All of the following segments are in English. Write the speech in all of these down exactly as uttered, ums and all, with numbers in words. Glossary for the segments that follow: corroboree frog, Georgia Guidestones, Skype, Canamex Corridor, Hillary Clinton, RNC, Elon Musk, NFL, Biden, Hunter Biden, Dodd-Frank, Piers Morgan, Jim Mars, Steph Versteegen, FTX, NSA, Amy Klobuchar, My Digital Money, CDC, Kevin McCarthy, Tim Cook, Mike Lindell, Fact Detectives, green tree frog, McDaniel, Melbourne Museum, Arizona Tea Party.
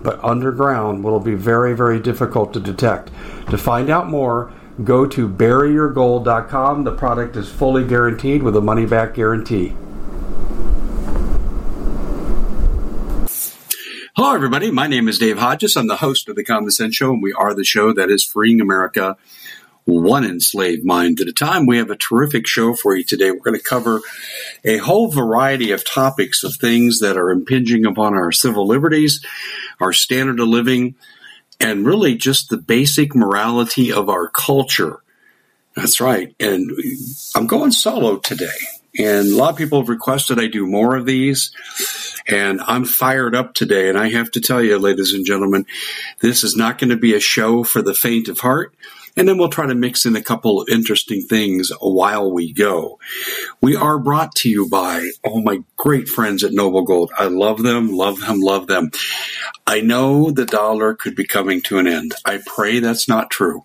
but underground will be very, very difficult to detect. To find out more, go to bury your gold dot com. The product is fully guaranteed with a money-back guarantee. Hello, everybody. My name is Dave Hodges. I'm the host of The Common Sense Show, and we are the show that is freeing America one enslaved mind at a time. We have a terrific show for you today. We're going to cover a whole variety of topics of things that are impinging upon our civil liberties, our standard of living, and really just the basic morality of our culture. That's right. And I'm going solo today. And a lot of people have requested I do more of these. And I'm fired up today. And I have to tell you, ladies and gentlemen, this is not going to be a show for the faint of heart. And then we'll try to mix in a couple of interesting things while we go. We are brought to you by all my great friends at Noble Gold. I love them, love them, love them. I know the dollar could be coming to an end. I pray that's not true.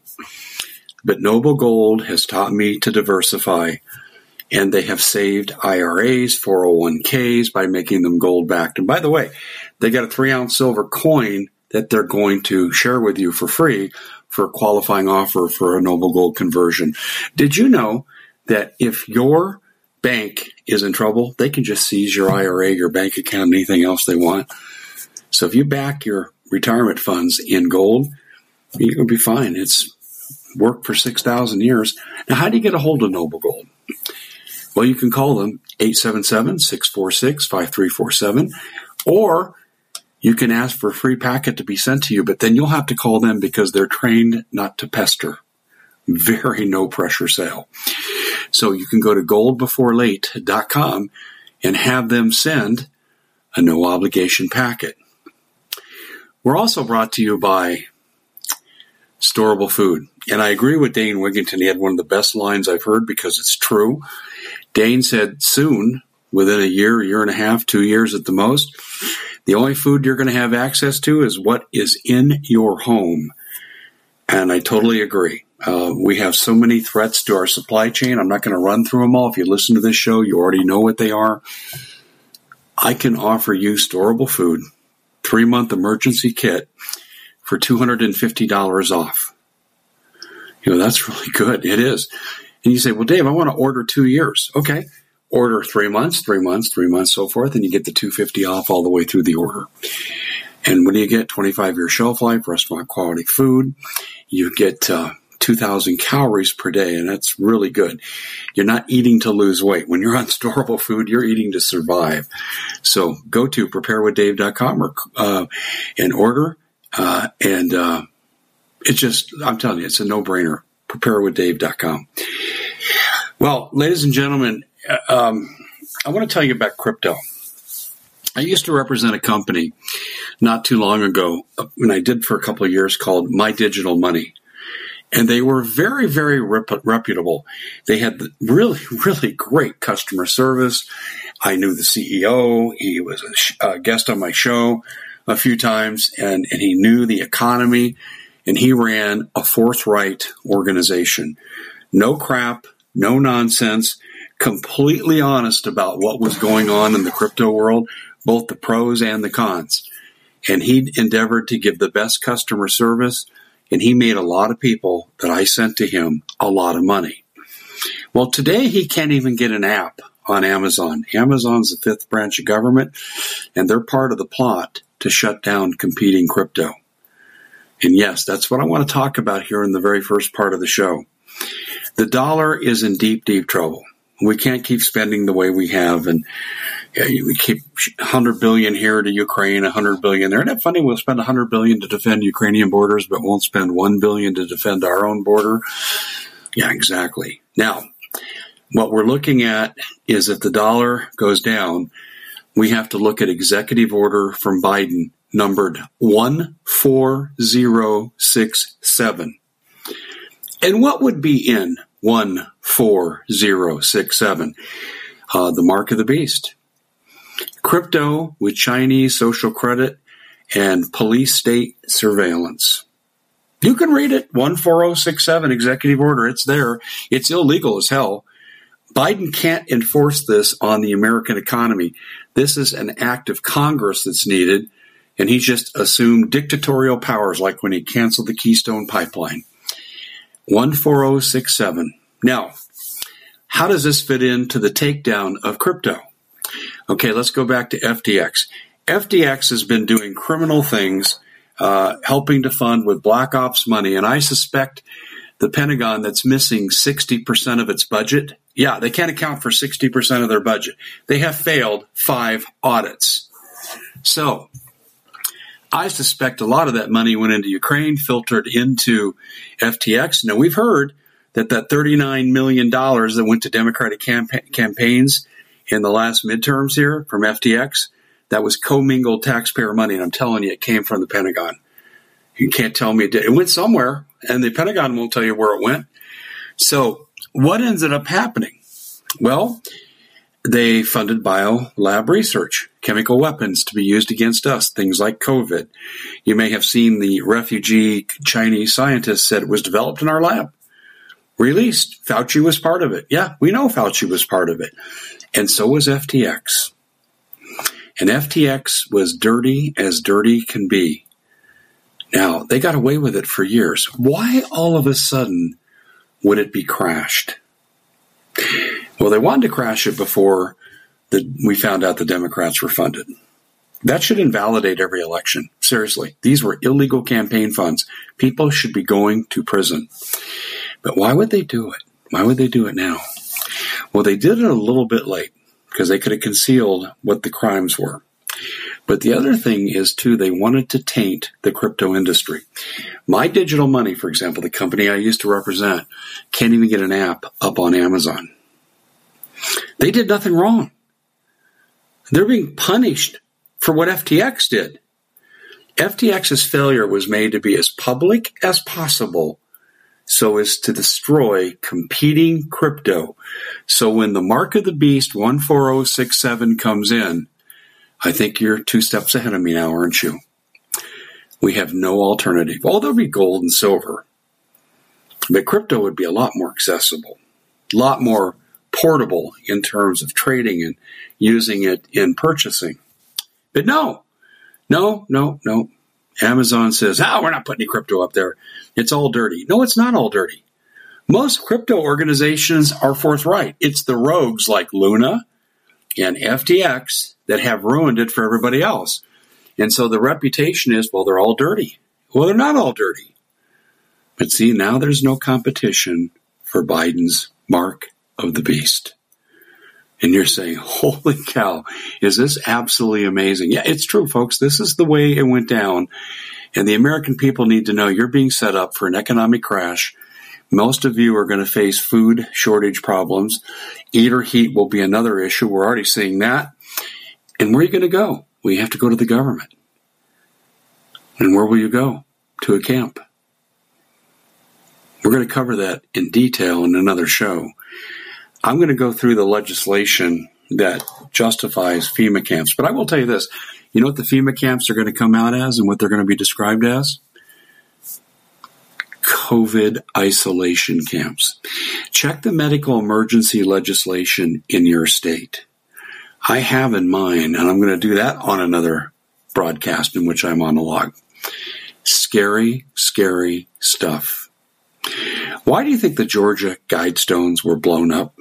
But Noble Gold has taught me to diversify. And they have saved I R As, four oh one k's by making them gold backed. And by the way, they got a three ounce silver coin that they're going to share with you for free for a qualifying offer for a Noble Gold conversion. Did you know that if your bank is in trouble, they can just seize your I R A, your bank account, anything else they want? So if you back your retirement funds in gold, you're going to be fine. It's worked for six thousand years. Now, how do you get a hold of Noble Gold? Well, you can call them eight seven seven, six four six, five three four seven, or you can ask for a free packet to be sent to you, but then you'll have to call them because they're trained not to pester. Very no-pressure sale. So you can go to gold before late dot com and have them send a no-obligation packet. We're also brought to you by storable food. And I agree with Dane Wigington. He had one of the best lines I've heard because it's true. Dane said soon, within a year, year and a half, two years at the most, the only food you're going to have access to is what is in your home. And I totally agree. Uh, we have so many threats to our supply chain. I'm not going to run through them all. If you listen to this show, you already know what they are. I can offer you storable food, three-month emergency kit, for two hundred fifty dollars off. You know, that's really good. It is. And you say, well, Dave, I want to order two years. Okay. Order three months, three months, three months, so forth, and you get the two hundred fifty dollars off all the way through the order. And what do you get? twenty-five year shelf life, restaurant quality food. You get uh, two thousand calories per day, and that's really good. You're not eating to lose weight. When you're on storable food, you're eating to survive. So go to prepare with dave dot com or, uh, and order. Uh, and uh, it's just, I'm telling you, it's a no-brainer. prepare with dave dot com. Well, ladies and gentlemen, um, I want to tell you about crypto. I used to represent a company not too long ago, and I did for a couple of years, called My Digital Money. And they were very, very rep- reputable. They had really, really great customer service. I knew the C E O. He was a, sh- a guest on my show a few times, and, and he knew the economy, and he ran a forthright organization. No crap, no nonsense, completely honest about what was going on in the crypto world, both the pros and the cons. And he endeavored to give the best customer service, and he made a lot of people that I sent to him a lot of money. Well, today he can't even get an app on Amazon. Amazon's the fifth branch of government, and they're part of the plot to shut down competing crypto. And yes, that's what I want to talk about here in the very first part of the show. The dollar is in deep, deep trouble. We can't keep spending the way we have. And we keep one hundred billion dollars here to Ukraine, one hundred billion dollars there. And that funding, we'll spend one hundred billion dollars to defend Ukrainian borders, but won't spend one billion dollars to defend our own border. Yeah, exactly. Now, what we're looking at is if the dollar goes down, we have to look at executive order from Biden numbered one four zero six seven. And what would be in one four zero six seven? Uh, the mark of the beast. Crypto with Chinese social credit and police state surveillance. You can read it, one four zero six seven executive order. It's there. It's illegal as hell. Biden can't enforce this on the American economy. This is an act of Congress that's needed, and he just assumed dictatorial powers like when he canceled the Keystone Pipeline. one four zero six seven. Now, how does this fit into the takedown of crypto? Okay, let's go back to F T X. F T X has been doing criminal things, uh, helping to fund with black ops money, and I suspect the Pentagon that's missing sixty percent of its budget. Yeah, they can't account for sixty percent of their budget. They have failed five audits. So I suspect a lot of that money went into Ukraine, filtered into F T X. Now, we've heard that that thirty-nine million dollars that went to Democratic campa- campaigns in the last midterms here from F T X, that was commingled taxpayer money. And I'm telling you, it came from the Pentagon. You can't tell me it did. It went somewhere, and the Pentagon won't tell you where it went. So what ended up happening? Well, they funded biolab research, chemical weapons to be used against us, things like COVID. You may have seen the refugee Chinese scientist said it was developed in our lab, released. Fauci was part of it. Yeah, we know Fauci was part of it. And so was F T X. And F T X was dirty as dirty can be. Now, they got away with it for years. Why all of a sudden would it be crashed? Well, they wanted to crash it before the, we found out the Democrats were funded. That should invalidate every election. Seriously, these were illegal campaign funds. People should be going to prison. But why would they do it? Why would they do it now? Well, they did it a little bit late because they could have concealed what the crimes were. But the other thing is, too, they wanted to taint the crypto industry. My Digital Money, for example, the company I used to represent, can't even get an app up on Amazon. They did nothing wrong. They're being punished for what F T X did. F T X's failure was made to be as public as possible so as to destroy competing crypto. So when the mark of the beast one four zero six seven comes in, I think you're two steps ahead of me now, aren't you? We have no alternative. Oh, there'll be gold and silver. But crypto would be a lot more accessible, a lot more portable in terms of trading and using it in purchasing. But no, no, no, no. Amazon says, oh, we're not putting any crypto up there. It's all dirty. No, it's not all dirty. Most crypto organizations are forthright. It's the rogues like Luna and F T X that have ruined it for everybody else. And so the reputation is, well, they're all dirty. Well, they're not all dirty. But see, now there's no competition for Biden's mark of the beast. And you're saying, holy cow, is this absolutely amazing? Yeah, it's true, folks. This is the way it went down. And the American people need to know you're being set up for an economic crash. Most of you are going to face food shortage problems. Eat or heat will be another issue. We're already seeing that. And where are you going to go? Well, you have to go to the government. And where will you go? To a camp. We're going to cover that in detail in another show. I'm going to go through the legislation that justifies FEMA camps. But I will tell you this. You know what the FEMA camps are going to come out as and what they're going to be described as? COVID isolation camps. Check the medical emergency legislation in your state. I have in mind, and I'm going to do that on another broadcast in which I'm on a log. Scary, scary stuff. Why do you think the Georgia Guidestones were blown up?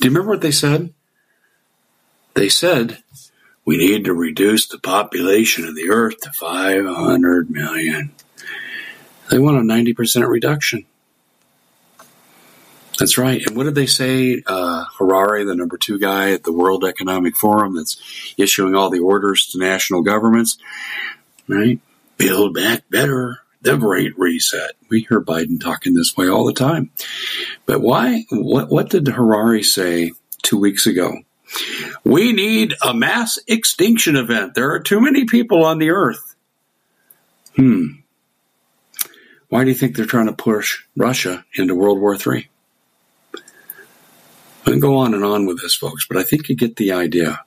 Do you remember what they said? They said, we need to reduce the population of the earth to five hundred million. They want a ninety percent reduction. That's right. And what did they say? Uh, Harari, the number two guy at the World Economic Forum that's issuing all the orders to national governments, right? Build back better, the Great Reset. We hear Biden talking this way all the time. But why? What, what did Harari say two weeks ago? We need a mass extinction event. There are too many people on the earth. Hmm. Why do you think they're trying to push Russia into World War Three? I can go on and on with this, folks, but I think you get the idea.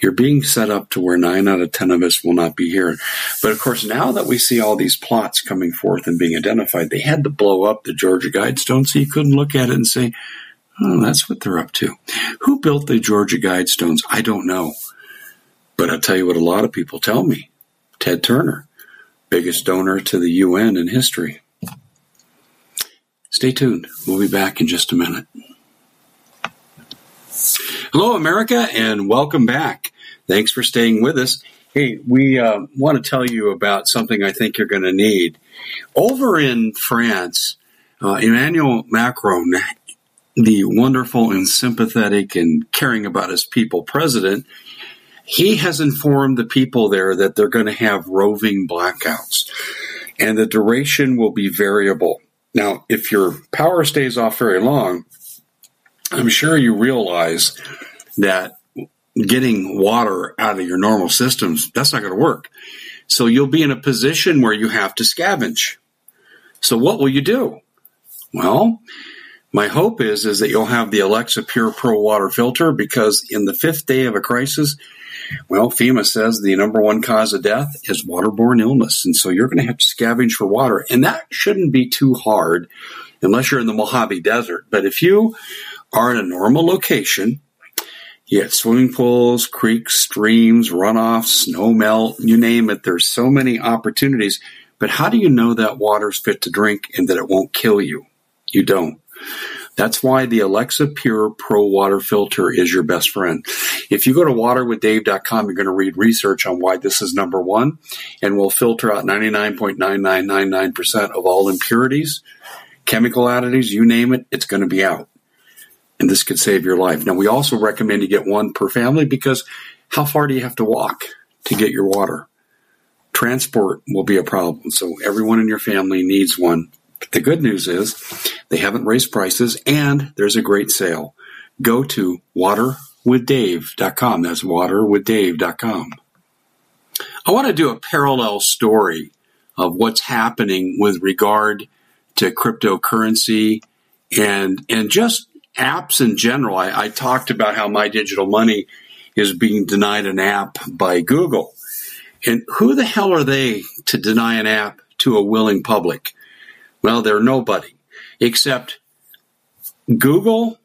You're being set up to where nine out of ten of us will not be here. But, of course, now that we see all these plots coming forth and being identified, they had to blow up the Georgia Guidestones so you couldn't look at it and say, oh, that's what they're up to. Who built the Georgia Guidestones? I don't know. But I'll tell you what a lot of people tell me. Ted Turner, biggest donor to the U N in history. Stay tuned. We'll be back in just a minute. Hello, America, and welcome back. Thanks for staying with us. Hey, we uh, want to tell you about something I think you're going to need. Over in France, uh, Emmanuel Macron, the wonderful and sympathetic and caring about his people president, he has informed the people there that they're going to have roving blackouts, and the duration will be variable. Now, if your power stays off very long, I'm sure you realize that getting water out of your normal systems, that's not going to work. So you'll be in a position where you have to scavenge. So what will you do? Well, my hope is, is that you'll have the Alexa Pure Pro Water Filter, because in the fifth day of a crisis, well, FEMA says the number one cause of death is waterborne illness. And so you're going to have to scavenge for water. And that shouldn't be too hard unless you're in the Mojave Desert. But if you are in a normal location, you have swimming pools, creeks, streams, runoff, snow melt, you name it. There's so many opportunities. But how do you know that water's fit to drink and that it won't kill you? You don't. That's why the Alexa Pure Pro Water Filter is your best friend. If you go to water with dave dot com, you're going to read research on why this is number one, and we'll filter out ninety-nine point nine nine nine nine percent of all impurities, chemical additives, you name it, it's going to be out. And this could save your life. Now, we also recommend you get one per family, because how far do you have to walk to get your water? Transport will be a problem. So everyone in your family needs one. But the good news is they haven't raised prices, and there's a great sale. Go to water with dave dot com. That's water with dave dot com. I want to do a parallel story of what's happening with regard to cryptocurrency and, and just apps in general. I, I talked about how My Digital Money is being denied an app by Google. And who the hell are they to deny an app to a willing public? Well, they're nobody, except Google,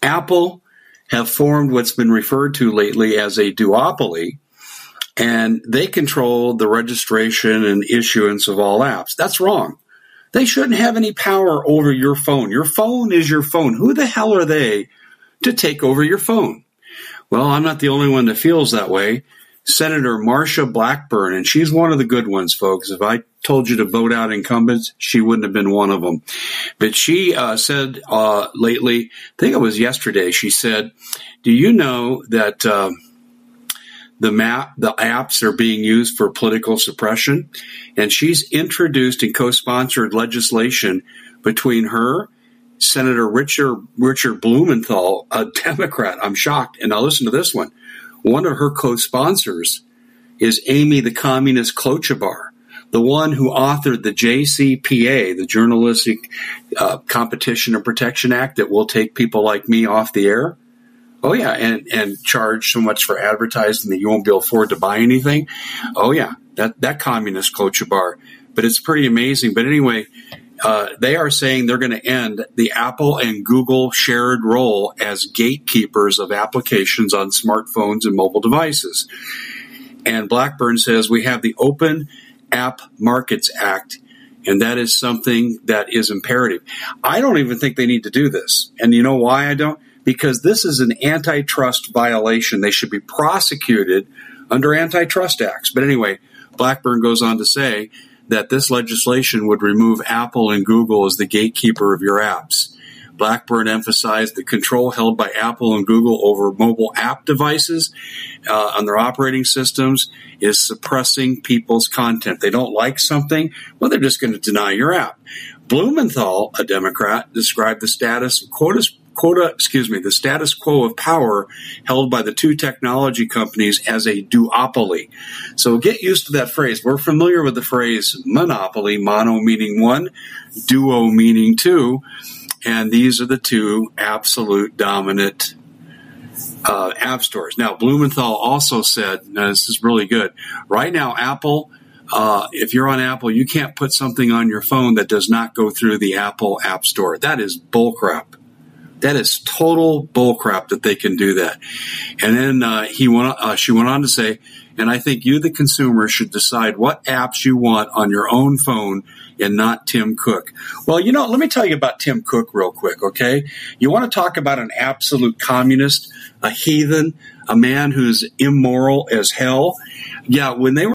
Apple have formed what's been referred to lately as a duopoly, and they control the registration and issuance of all apps. That's wrong. They shouldn't have any power over your phone. Your phone is your phone. Who the hell are they to take over your phone? Well, I'm not the only one that feels that way. Senator Marsha Blackburn, and she's one of the good ones, folks. If I told you to vote out incumbents, she wouldn't have been one of them. But she uh, said uh, lately, I think it was yesterday, she said, do you know that uh, The map, the apps are being used for political suppression? And she's introduced and co-sponsored legislation between her, Senator Richard, Richard Blumenthal, a Democrat. I'm shocked. And now listen to this one. One of her co-sponsors is Amy the Communist Klobuchar, the one who authored the J C P A, the Journalistic uh, Competition and Protection Act, that will take people like me off the air. Oh, yeah, and, and charge so much for advertising that you won't be able to afford to buy anything. Oh, yeah, that, that communist Klobuchar. But it's pretty amazing. But anyway, uh, they are saying they're going to end the Apple and Google shared role as gatekeepers of applications on smartphones and mobile devices. And Blackburn says we have the Open App Markets Act, and that is something that is imperative. I don't even think they need to do this. And you know why I don't? Because this is an antitrust violation. They should be prosecuted under antitrust acts. But anyway, Blackburn goes on to say that this legislation would remove Apple and Google as the gatekeeper of your apps. Blackburn emphasized the control held by Apple and Google over mobile app devices uh, on their operating systems is suppressing people's content. They don't like something, well, they're just going to deny your app. Blumenthal, a Democrat, described the status of quotas Quota, excuse me, the status quo of power held by the two technology companies as a duopoly. So get used to that phrase. We're familiar with the phrase monopoly, mono meaning one, duo meaning two, and these are the two absolute dominant uh, app stores. Now, Blumenthal also said, now this is really good, right now Apple, Uh, if you're on Apple, you can't put something on your phone that does not go through the Apple App Store. That is bullcrap. That is total bullcrap that they can do that. And then uh, he went. Uh, she went on to say, and I think you, the consumer, should decide what apps you want on your own phone and not Tim Cook. Well, you know, let me tell you about Tim Cook real quick, okay? You want to talk about an absolute communist, a heathen, a man who's immoral as hell? Yeah, when they were...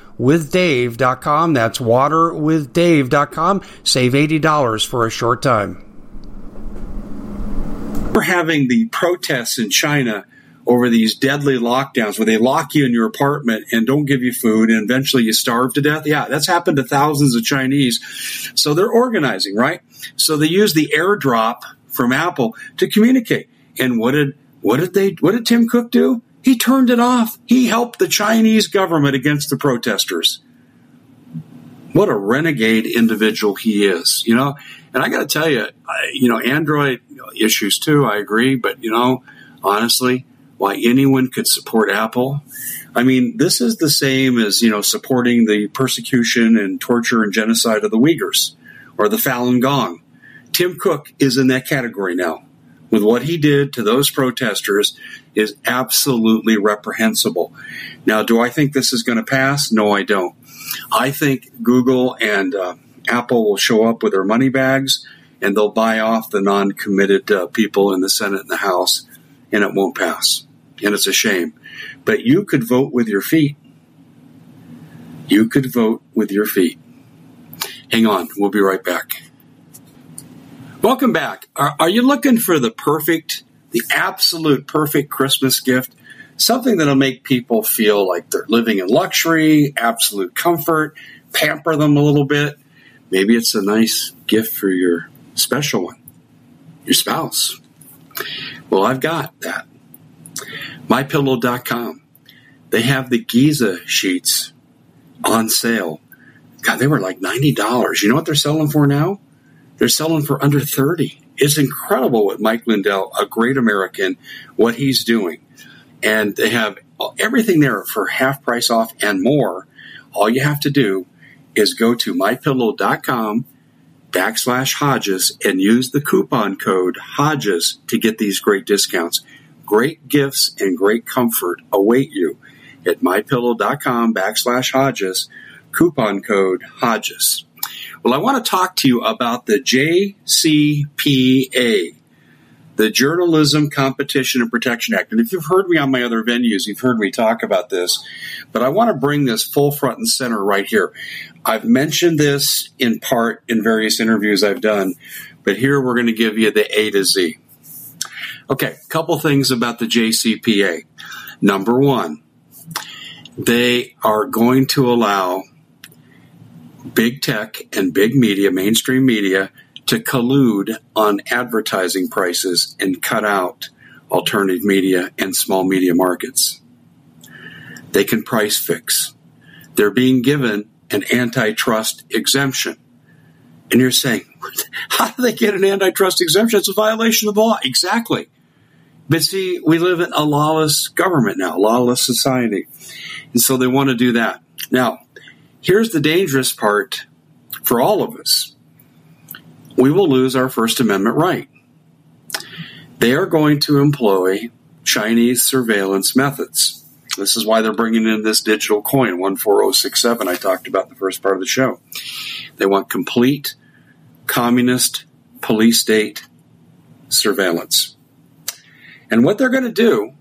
with dave dot com. That's water with dave dot com. Save eighty dollars for a short time. We're having the protests in China over these deadly lockdowns where they lock you in your apartment and don't give you food and eventually you starve to death. Yeah, that's happened to thousands of Chinese. So they're organizing, right? So they use the airdrop from Apple to communicate. And what did what did they what did Tim Cook do? He turned it off. He helped the Chinese government against the protesters. What a renegade individual he is, you know. And I got to tell you, I, you know, Android issues too, I agree. But, you know, honestly, why anyone could support Apple. I mean, this is the same as, you know, supporting the persecution and torture and genocide of the Uyghurs or the Falun Gong. Tim Cook is in that category now. With what he did to those protesters is absolutely reprehensible. Now, do I think this is going to pass? No, I don't. I think Google and uh, Apple will show up with their money bags, and they'll buy off the non-committed uh, people in the Senate and the House, and it won't pass. And it's a shame. But you could vote with your feet. You could vote with your feet. Hang on. We'll be right back. Welcome back. Are, are you looking for the perfect the absolute perfect Christmas gift, something that'll make people feel like they're living in luxury, absolute comfort, pamper them a little bit. Maybe it's a nice gift for your special one, your spouse. Well, I've got that. My Pillow dot com. They have the Giza sheets on sale. God, they were like ninety dollars. You know what they're selling for now? They're selling for under thirty dollars. It's incredible what Mike Lindell, a great American, what he's doing. And they have everything there for half price off and more. All you have to do is go to MyPillow.com backslash Hodges and use the coupon code Hodges to get these great discounts. Great gifts and great comfort await you at MyPillow.com backslash Hodges, coupon code Hodges. Well, I want to talk to you about the J C P A, the Journalism Competition and Protection Act. And if you've heard me on my other venues, you've heard me talk about this. But I want to bring this full front and center right here. I've mentioned this in part in various interviews I've done, but here we're going to give you the A to Z. Okay, a couple things about the J C P A. Number one, they are going to allow big tech and big media, mainstream media, to collude on advertising prices and cut out alternative media and small media markets. They can price fix. They're being given an antitrust exemption. And you're saying, how do they get an antitrust exemption? It's a violation of the law. Exactly. But see, we live in a lawless government now, a lawless society. And so they want to do that. Now, here's the dangerous part for all of us. We will lose our First Amendment right. They are going to employ Chinese surveillance methods. This is why they're bringing in this digital coin, one four zero six seven, I talked about in the first part of the show. They want complete communist police state surveillance. And what they're going to do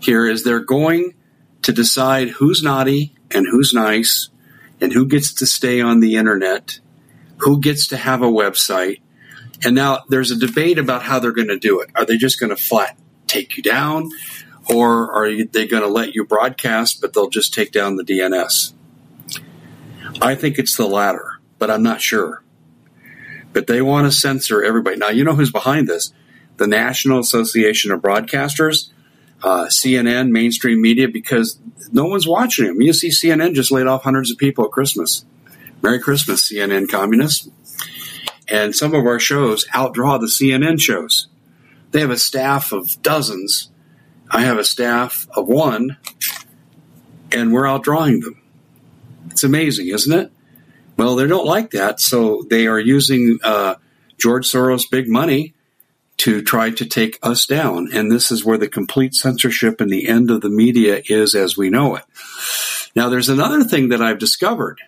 here is they're going to decide who's naughty and who's nice, and who gets to stay on the internet, who gets to have a website. And now there's a debate about how they're going to do it. Are they just going to flat take you down, or are they going to let you broadcast, but they'll just take down the D N S? I think it's the latter, but I'm not sure. But they want to censor everybody. Now, you know who's behind this? The National Association of Broadcasters, Uh, C N N, mainstream media, because no one's watching them. You see, C N N just laid off hundreds of people at Christmas. Merry Christmas, C N N communists. And some of our shows outdraw the C N N shows. They have a staff of dozens. I have a staff of one, and we're outdrawing them. It's amazing, isn't it? Well, they don't like that, so they are using uh, George Soros' big money to try to take us down. And this is where the complete censorship and the end of the media is as we know it. Now, there's another thing that I've discovered,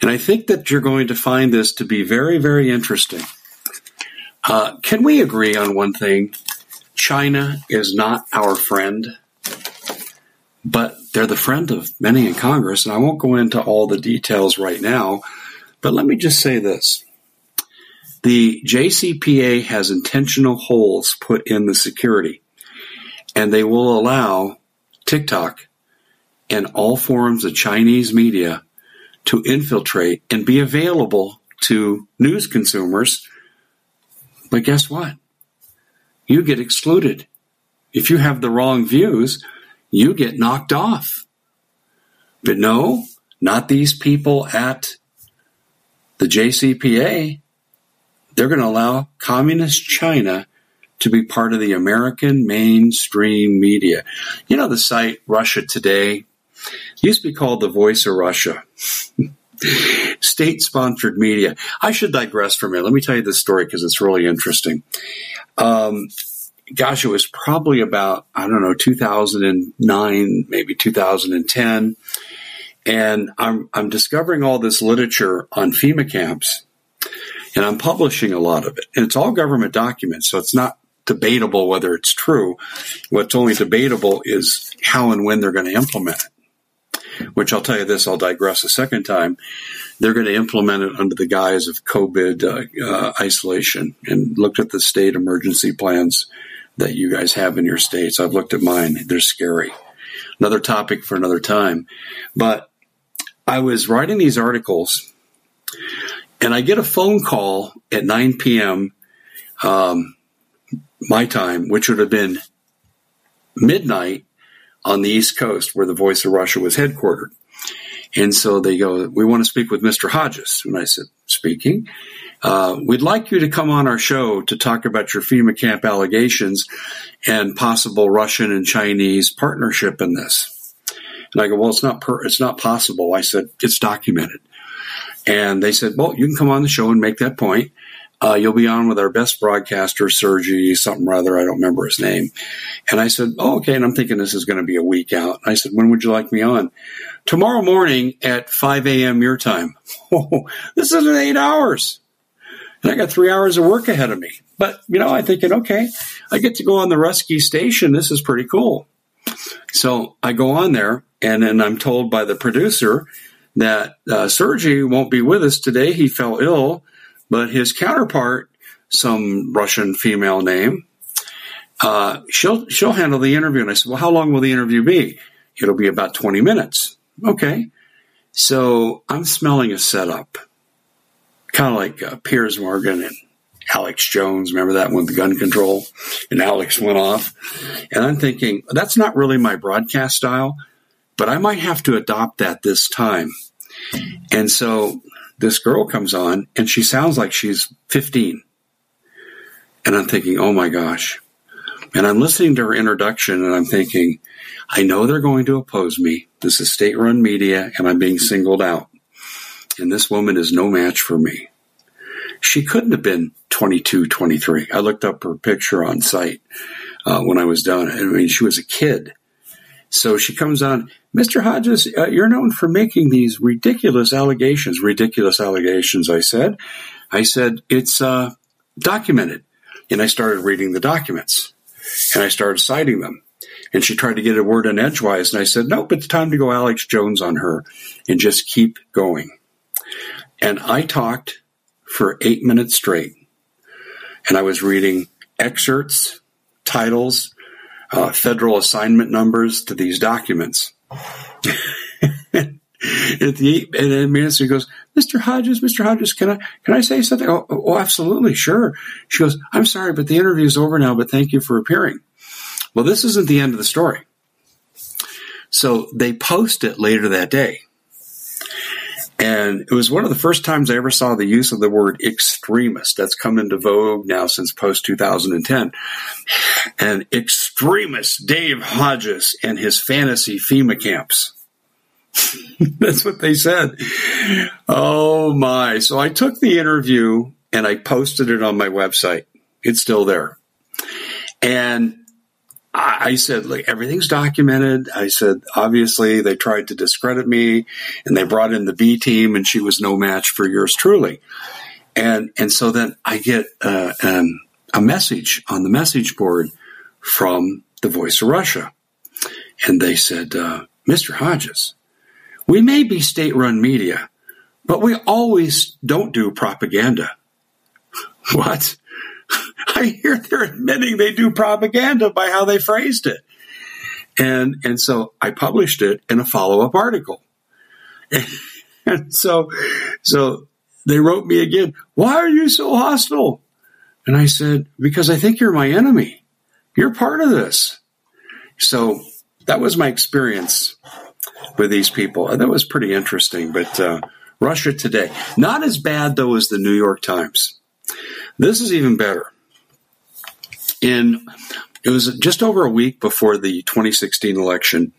and I think that you're going to find this to be very, very interesting. Uh, can we agree on one thing? China is not our friend, but they're the friend of many in Congress. And I won't go into all the details right now, but let me just say this. The J C P A has intentional holes put in the security, and they will allow TikTok and all forms of Chinese media to infiltrate and be available to news consumers. But guess what? You get excluded. If you have the wrong views, you get knocked off. But no, not these people at the J C P A. They're going to allow communist China to be part of the American mainstream media. You know the site Russia Today? It used to be called The Voice of Russia. State-sponsored media. I should digress for a minute. Let me tell you this story because it's really interesting. Um, gosh, it was probably about, I don't know, two thousand nine, maybe two thousand ten. And I'm, I'm discovering all this literature on FEMA camps. And I'm publishing a lot of it. And it's all government documents, so it's not debatable whether it's true. What's only debatable is how and when they're going to implement it. which I'll tell you this, I'll digress a second time, they're going to implement it under the guise of COVID uh, uh, isolation. And looked at the state emergency plans that you guys have in your states. I've looked at mine. They're scary. Another topic for another time. But I was writing these articles, and I get a phone call at nine p.m. Um, my time, which would have been midnight on the East Coast, where the Voice of Russia was headquartered. And so they go, "We want to speak with Mister Hodges." And I said, "Speaking. Uh, we'd like you to come on our show to talk about your FEMA camp allegations and possible Russian and Chinese partnership in this." And I go, "Well, it's not per- it's not possible." I said, "It's documented." And they said, "Well, you can come on the show and make that point. Uh, you'll be on with our best broadcaster, Sergey, something or other. I don't remember his name." And I said, "Oh, okay." And I'm thinking this is going to be a week out. I said, "When would you like me on?" "Tomorrow morning at five a.m. your time." Oh, this isn't eight hours. And I got three hours of work ahead of me. But, you know, I'm thinking, okay, I get to go on the Rusky station. This is pretty cool. So I go on there, and then I'm told by the producer that uh, Sergey won't be with us today. He fell ill. But his counterpart, some Russian female name, uh, she'll she'll handle the interview. And I said, "Well, how long will the interview be?" "It'll be about twenty minutes. Okay. So I'm smelling a setup, kind of like uh, Piers Morgan and Alex Jones. Remember that one, the gun control? And Alex went off. And I'm thinking, that's not really my broadcast style, but I might have to adopt that this time. And so this girl comes on, and she sounds like she's fifteen. And I'm thinking, oh, my gosh. And I'm listening to her introduction, and I'm thinking, I know they're going to oppose me. This is state-run media, and I'm being singled out. And this woman is no match for me. She couldn't have been twenty-two, twenty-three. I looked up her picture on site uh, when I was done. I mean, she was a kid. So she comes on, "Mister Hodges, uh, you're known for making these ridiculous allegations." Ridiculous allegations, I said. I said, it's uh, documented. And I started reading the documents, and I started citing them. And she tried to get a word in edgewise, and I said, nope, it's time to go Alex Jones on her and just keep going. And I talked for eight minutes straight, and I was reading excerpts, titles, Uh, federal assignment numbers to these documents. At the eight minutes, he goes, "Mister Hodges, Mister Hodges, can I can I say something?" "Oh, oh, absolutely, sure." She goes, "I'm sorry, but the interview is over now, but thank you for appearing." Well, this isn't the end of the story. So they post it later that day. And it was one of the first times I ever saw the use of the word extremist. That's come into vogue now since post-two thousand ten. And extremist Dave Hodges and his fantasy FEMA camps. That's what they said. Oh, my. So I took the interview, and I posted it on my website. It's still there. And I said, like, everything's documented. I said, obviously, they tried to discredit me, and they brought in the B team, and she was no match for yours truly. And and so then I get uh, um, a message on the message board from the Voice of Russia. And they said, uh, "Mister Hodges, we may be state-run media, but we always don't do propaganda." What? I hear they're admitting they do propaganda by how they phrased it. And and so I published it in a follow-up article. And, and so, so they wrote me again, "Why are you so hostile?" And I said, "Because I think you're my enemy. You're part of this." So that was my experience with these people. And that was pretty interesting. But uh, Russia Today, not as bad, though, as the New York Times. This is even better. In it was just over a week before the twenty sixteen election,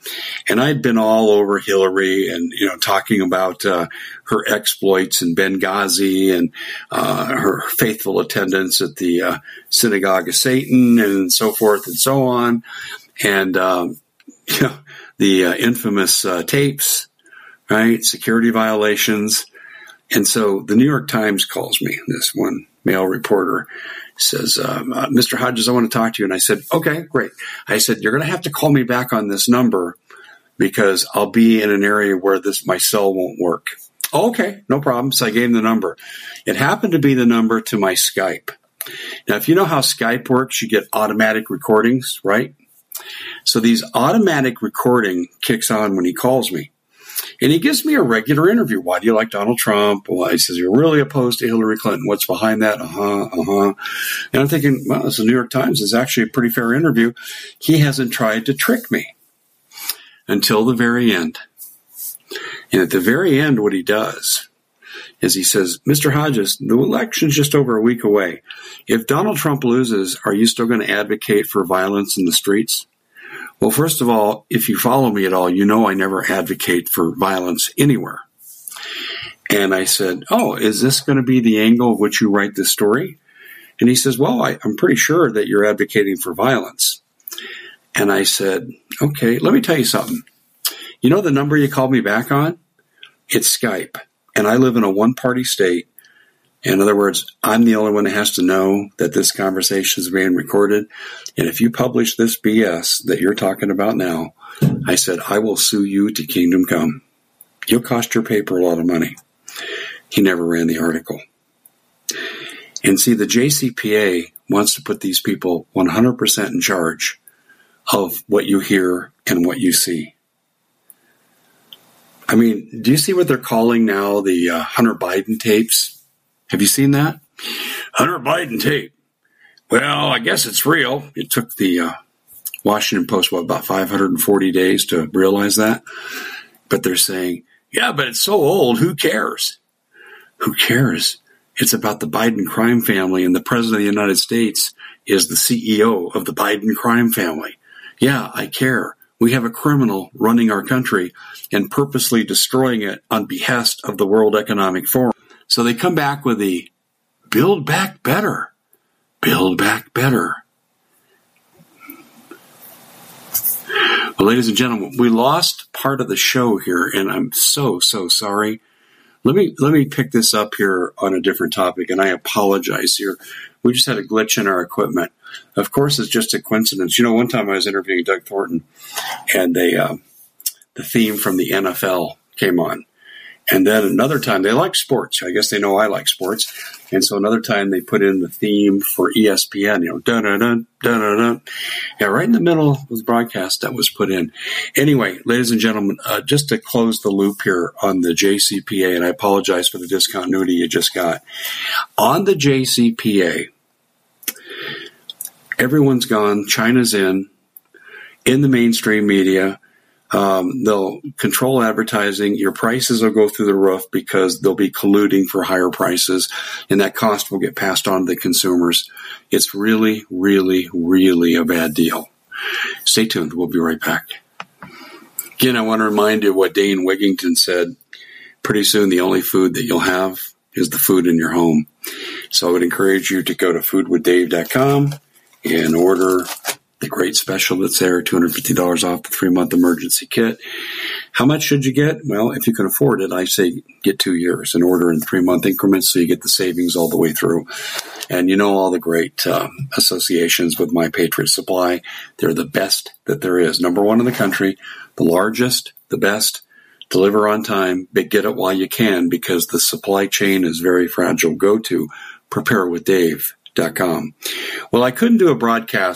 and I'd been all over Hillary and you know talking about uh, her exploits in Benghazi and uh, her faithful attendance at the uh, synagogue of Satan and so forth and so on, and um, you know, the uh, infamous uh, tapes, right? Security violations, and so the New York Times calls me. This one male reporter says, um, uh, "Mister Hodges, I want to talk to you." And I said, "Okay, great." I said, "You're going to have to call me back on this number because I'll be in an area where this my cell won't work. Oh, okay, no problem. So I gave him the number. It happened to be the number to my Skype. Now, if you know how Skype works, you get automatic recordings, right? So these automatic recording kicks on when he calls me. And he gives me a regular interview. Why do you like Donald Trump? Well, he says, you're really opposed to Hillary Clinton. What's behind that? Uh-huh, uh-huh. And I'm thinking, well, this is the New York Times. It's actually a pretty fair interview. He hasn't tried to trick me until the very end. And at the very end, what he does is he says, Mister Hodges, the election's just over a week away. If Donald Trump loses, are you still going to advocate for violence in the streets? Well, first of all, if you follow me at all, you know I never advocate for violence anywhere. And I said, oh, is this going to be the angle of which you write this story? And he says, well, I, I'm pretty sure that you're advocating for violence. And I said, okay, let me tell you something. You know the number you called me back on? It's Skype. And I live in a one-party state. In other words, I'm the only one that has to know that this conversation is being recorded. And if you publish this B S that you're talking about now, I said, I will sue you to kingdom come. You'll cost your paper a lot of money. He never ran the article. And see, the J C P A wants to put these people one hundred percent in charge of what you hear and what you see. I mean, do you see what they're calling now the uh, Hunter Biden tapes? Have you seen that? Hunter Biden tape. Well, I guess it's real. It took the uh, Washington Post, what, about five hundred forty days to realize that. But they're saying, yeah, but it's so old. Who cares? Who cares? It's about the Biden crime family, and the president of the United States is the C E O of the Biden crime family. Yeah, I care. We have a criminal running our country and purposely destroying it on behest of the World Economic Forum. So they come back with the build back better, build back better. Well, ladies and gentlemen, we lost part of the show here, and I'm so, so sorry. Let me let me pick this up here on a different topic, and I apologize here. We just had a glitch in our equipment. Of course, it's just a coincidence. You know, one time I was interviewing Doug Thornton, and they, uh, the theme from the N F L came on. And then another time, they like sports. I guess they know I like sports. And so another time they put in the theme for E S P N, you know, dun-dun-dun, dun-dun-dun. Yeah, right in the middle of the broadcast that was put in. Anyway, ladies and gentlemen, uh, just to close the loop here on the J C P A, and I apologize for the discontinuity you just got. On the J C P A, everyone's gone. China's in, in the mainstream media. Um, they'll control advertising. Your prices will go through the roof because they'll be colluding for higher prices, and that cost will get passed on to the consumers. It's really, really, really a bad deal. Stay tuned. We'll be right back. Again, I want to remind you what Dane Wigington said. Pretty soon, the only food that you'll have is the food in your home. So I would encourage you to go to food with dave dot com and order the great special that's there, two hundred fifty dollars off the three-month emergency kit. How much should you get? Well, if you can afford it, I say get two years and order in three-month increments so you get the savings all the way through. And you know all the great um, associations with My Patriot Supply. They're the best that there is. Number one in the country, the largest, the best. Deliver on time, but get it while you can because the supply chain is very fragile. Go to prepare with dave dot com. Well, I couldn't do a broadcast.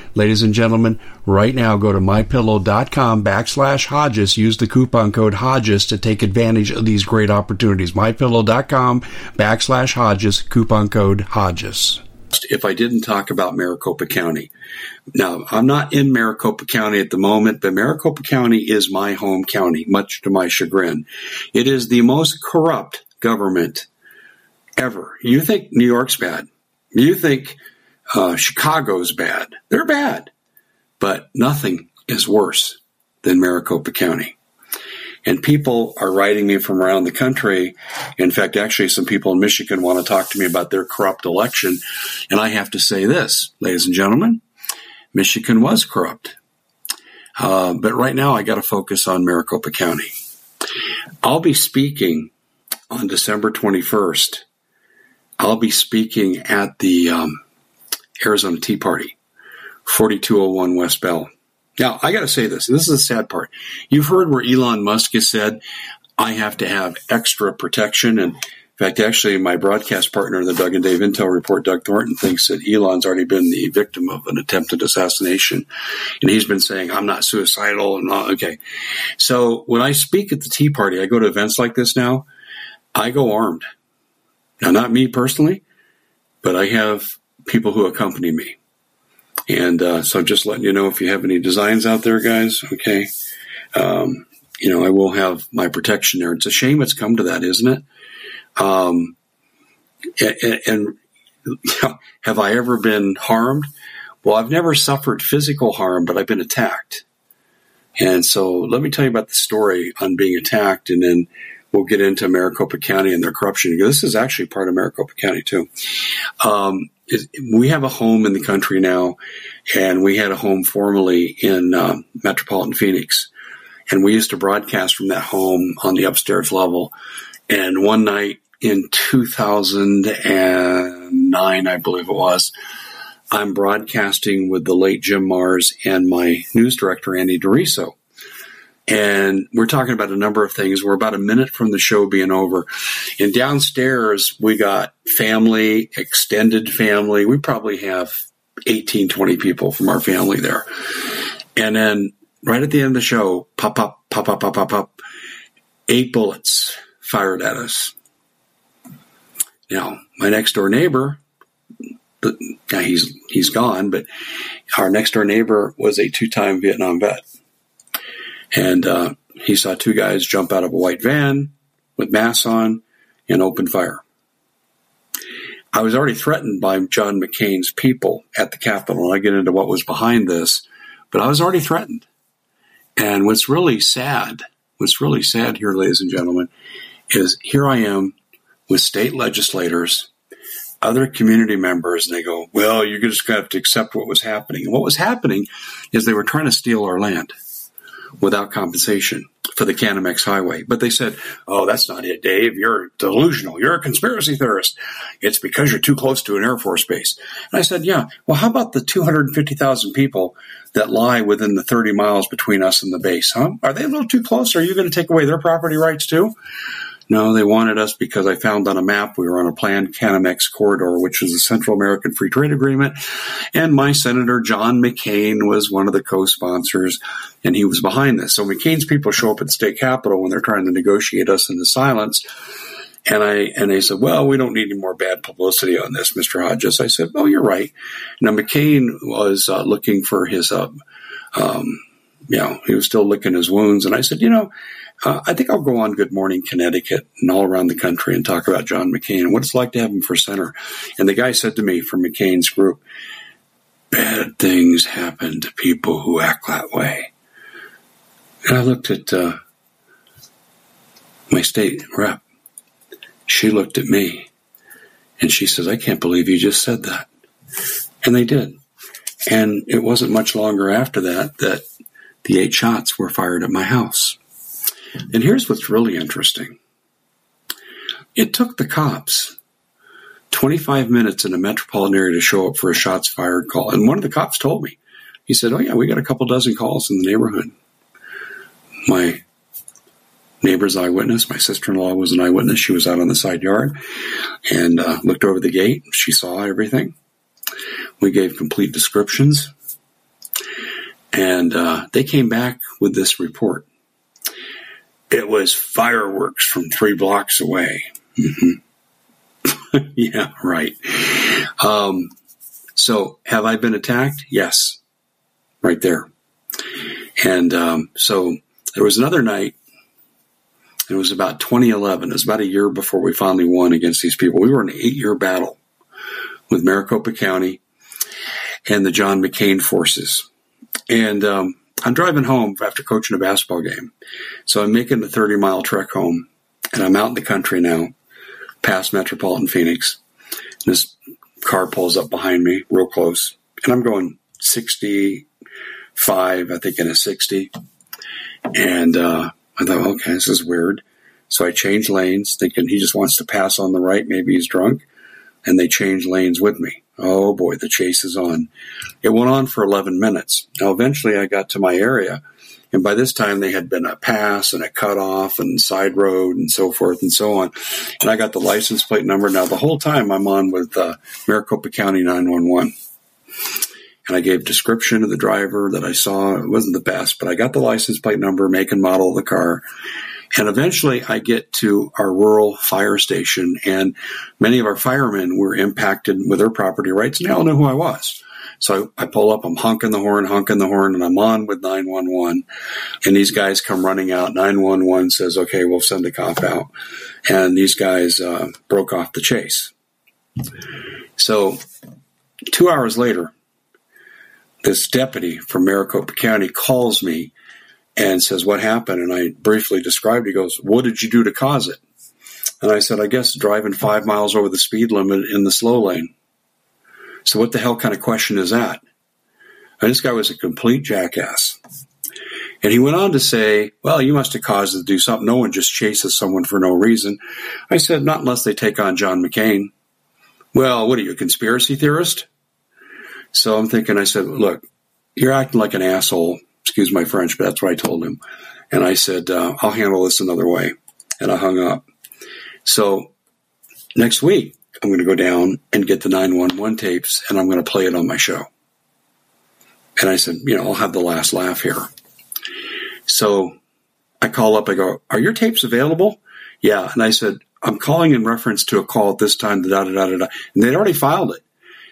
Ladies and gentlemen, right now go to mypillow.com backslash Hodges. Use the coupon code Hodges to take advantage of these great opportunities. mypillow.com backslash Hodges, coupon code Hodges. If I didn't talk about Maricopa County. Now, I'm not in Maricopa County at the moment, but Maricopa County is my home county, much to my chagrin. It is the most corrupt government ever. You think New York's bad. You think Uh, Chicago's bad. They're bad. But nothing is worse than Maricopa County. And people are writing me from around the country. In fact, actually, some people in Michigan want to talk to me about their corrupt election. And I have to say this, ladies and gentlemen, Michigan was corrupt. Uh, but right now, I got to focus on Maricopa County. I'll be speaking on December twenty-first. I'll be speaking at the um, Arizona Tea Party, forty-two oh one West Bell. Now, I got to say this, and this is the sad part. You've heard where Elon Musk has said, I have to have extra protection. And in fact, actually, my broadcast partner in the Doug and Dave Intel Report, Doug Thornton, thinks that Elon's already been the victim of an attempted assassination. And he's been saying, I'm not suicidal. I'm not. Okay. So when I speak at the Tea Party, I go to events like this now, I go armed. Now, not me personally, but I have people who accompany me. And uh, so just letting you know if you have any designs out there, guys, okay, um, you know, I will have my protection there. It's a shame it's come to that, isn't it? Um, and and you know, have I ever been harmed? Well, I've never suffered physical harm, but I've been attacked. And so let me tell you about the story on being attacked, and then we'll get into Maricopa County and their corruption. This is actually part of Maricopa County, too. Um, it, we have a home in the country now, and we had a home formerly in um, metropolitan Phoenix. And we used to broadcast from that home on the upstairs level. And one night in two thousand nine, I believe it was, I'm broadcasting with the late Jim Mars and my news director, Andy DeRiso. And we're talking about a number of things. We're about a minute from the show being over. And downstairs, we got family, extended family. We probably have eighteen, twenty people from our family there. And then right at the end of the show, pop, pop, pop, pop, pop, pop, pop, eight bullets fired at us. Now, my next door neighbor, now he's he's gone, but our next door neighbor was a two-time Vietnam vet. And uh, he saw two guys jump out of a white van with masks on and open fire. I was already threatened by John McCain's people at the Capitol, and I get into what was behind this, but I was already threatened. And what's really sad, what's really sad here, ladies and gentlemen, is here I am with state legislators, other community members, and they go, well, you're just going to have to accept what was happening. And what was happening is they were trying to steal our land without compensation for the Canamex Highway. But they said, oh, that's not it, Dave. You're delusional. You're a conspiracy theorist. It's because you're too close to an Air Force base. And I said, yeah, well, how about the two hundred fifty thousand people that lie within the thirty miles between us and the base, huh? Are they a little too close? Are you going to take away their property rights too? No, they wanted us because I found on a map we were on a planned Canamex corridor, which is the Central American Free Trade Agreement. And my Senator John McCain was one of the co-sponsors, and he was behind this. So McCain's people show up at the state capitol when they're trying to negotiate us into silence. And I and they said, well, we don't need any more bad publicity on this, Mister Hodges. I said, oh, you're right. Now, McCain was uh, looking for his, uh, um, you know, he was still licking his wounds. And I said, you know, Uh, I think I'll go on Good Morning Connecticut and all around the country and talk about John McCain and what it's like to have him for center. And the guy said to me from McCain's group, bad things happen to people who act that way. And I looked at uh, my state rep. She looked at me and she says, I can't believe you just said that. And they did. And it wasn't much longer after that that the eight shots were fired at my house. And here's what's really interesting. It took the cops twenty-five minutes in a metropolitan area to show up for a shots fired call. And one of the cops told me, he said, oh yeah, we got a couple dozen calls in the neighborhood. My neighbor's eyewitness, my sister-in-law was an eyewitness. She was out on the side yard and uh, looked over the gate. She saw everything. We gave complete descriptions. And uh, they came back with this report. It was fireworks from three blocks away. Mm-hmm. Yeah, right. Um, so have I been attacked? Yes, right there. And um, so there was another night. It was about twenty eleven. It was about a year before we finally won against these people. We were in an eight-year battle with Maricopa County and the John McCain forces. And um I'm driving home after coaching a basketball game. So I'm making the thirty-mile trek home, and I'm out in the country now, past metropolitan Phoenix. This car pulls up behind me real close, and I'm going sixty-five, I think, in a sixty. And uh, I thought, okay, this is weird. So I changed lanes, thinking he just wants to pass on the right. Maybe he's drunk. And they changed lanes with me. Oh, boy, the chase is on. It went on for eleven minutes. Now, eventually I got to my area, and by this time they had been a pass and a cutoff and side road and so forth and so on. And I got the license plate number. Now, the whole time I'm on with uh, Maricopa County nine one one. And I gave description of the driver that I saw. It wasn't the best, but I got the license plate number, make and model of the car. And eventually I get to our rural fire station, and many of our firemen were impacted with their property rights, and they all knew who I was. So I pull up, I'm honking the horn, honking the horn, and I'm on with nine one one. And these guys come running out. nine one one says, okay, we'll send the cop out. And these guys uh, broke off the chase. So two hours later, this deputy from Maricopa County calls me and says, what happened? And I briefly described it. He goes, what did you do to cause it? And I said, I guess driving five miles over the speed limit in the slow lane. So what the hell kind of question is that? And this guy was a complete jackass. And he went on to say, well, you must have caused it to do something. No one just chases someone for no reason. I said, not unless they take on John McCain. Well, what are you, a conspiracy theorist? So I'm thinking, I said, look, you're acting like an asshole. Excuse my French, but that's what I told him. And I said, uh, I'll handle this another way. And I hung up. So next week, I'm going to go down and get the nine one one tapes, and I'm going to play it on my show. And I said, you know, I'll have the last laugh here. So I call up, I go, are your tapes available? Yeah. And I said, I'm calling in reference to a call at this time, da da da da da. And they'd already filed it.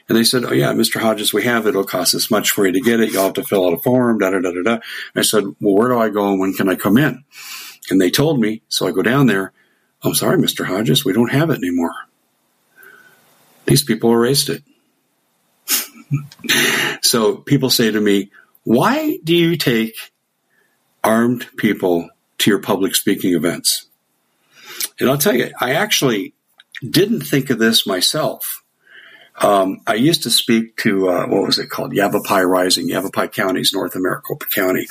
And they said, oh, yeah, Mister Hodges, we have it. It'll cost this much for you to get it. You'll have to fill out a form, da-da-da-da-da. And I said, well, where do I go and when can I come in? And they told me, so I go down there. I'm sorry, Mister Hodges, we don't have it anymore. These people erased it. So people say to me, why do you take armed people to your public speaking events? And I'll tell you, I actually didn't think of this myself. Um, I used to speak to, uh, what was it called? Yavapai Rising, Yavapai County is north of Maricopa County.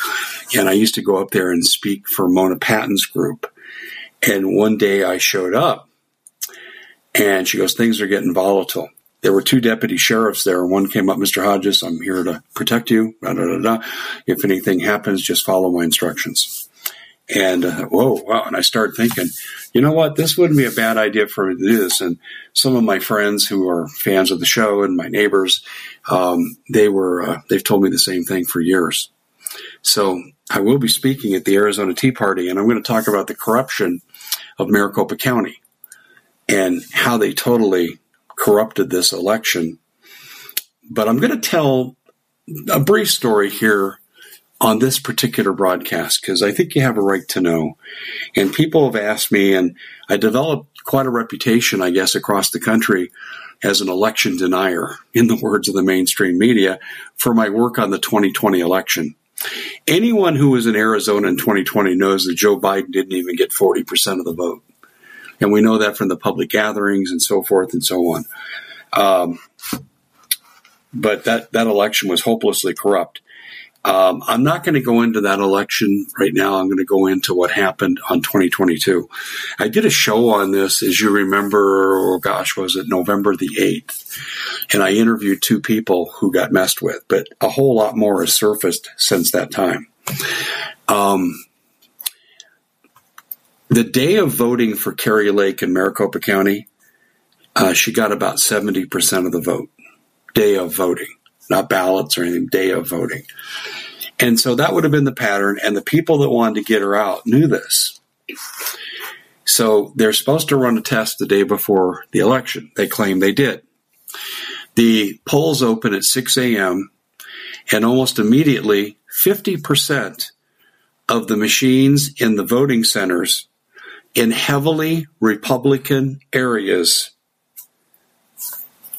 And I used to go up there and speak for Mona Patton's group. And one day I showed up and she goes, things are getting volatile. There were two deputy sheriffs there. And one came up, Mister Hodges, I'm here to protect you. Da, da, da, da. If anything happens, just follow my instructions. And uh, whoa, wow. And I started thinking, you know what? This wouldn't be a bad idea for me to do this. And some of my friends who are fans of the show and my neighbors, um, they were, uh, they've told me the same thing for years. So I will be speaking at the Arizona Tea Party, and I'm going to talk about the corruption of Maricopa County and how they totally corrupted this election. But I'm going to tell a brief story here on this particular broadcast, because I think you have a right to know. And people have asked me, and I developed quite a reputation, I guess, across the country as an election denier, in the words of the mainstream media, for my work on the twenty twenty election. Anyone who was in Arizona in twenty twenty knows that Joe Biden didn't even get forty percent of the vote. And we know that from the public gatherings and so forth and so on. Um, but that, that election was hopelessly corrupt. Um, I'm not going to go into that election right now. I'm going to go into what happened on twenty twenty-two. I did a show on this, as you remember, oh gosh, was it November the eighth? And I interviewed two people who got messed with, but a whole lot more has surfaced since that time. Um, the day of voting for Carrie Lake in Maricopa County, uh, she got about seventy percent of the vote, day of voting. Not ballots or anything, day of voting. And so that would have been the pattern, and the people that wanted to get her out knew this. So they're supposed to run a test the day before the election. They claim they did. The polls open at six a.m., and almost immediately, fifty percent of the machines in the voting centers in heavily Republican areas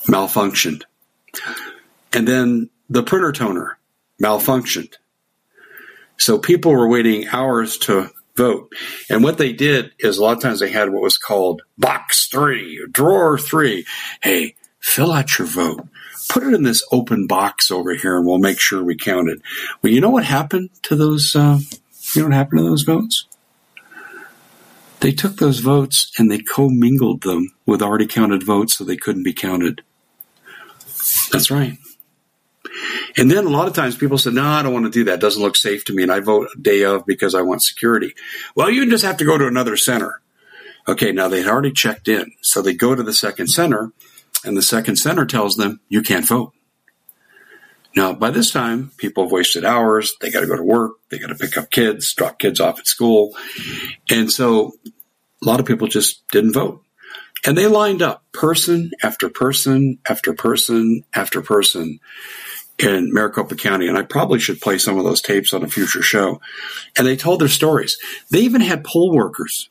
malfunctioned. And then the printer toner malfunctioned. So people were waiting hours to vote. And what they did is a lot of times they had what was called box three, drawer three. Hey, fill out your vote. put it in this open box over here and we'll make sure we count it. Well, you know what happened to those, uh, you know what happened to those votes? They took those votes and they commingled them with already counted votes so they couldn't be counted. That's right. And then a lot of times people said, no, I don't want to do that. It doesn't look safe to me. And I vote day of because I want security. Well, you just have to go to another center. Okay, now they had already checked in. So they go to the second center, and the second center tells them, you can't vote. Now, by this time, people have wasted hours. They got to go to work. They got to pick up kids, drop kids off at school. And so a lot of people just didn't vote. And they lined up person after person after person after person in Maricopa County. And I probably should play some of those tapes on a future show. And they told their stories. They even had poll workers.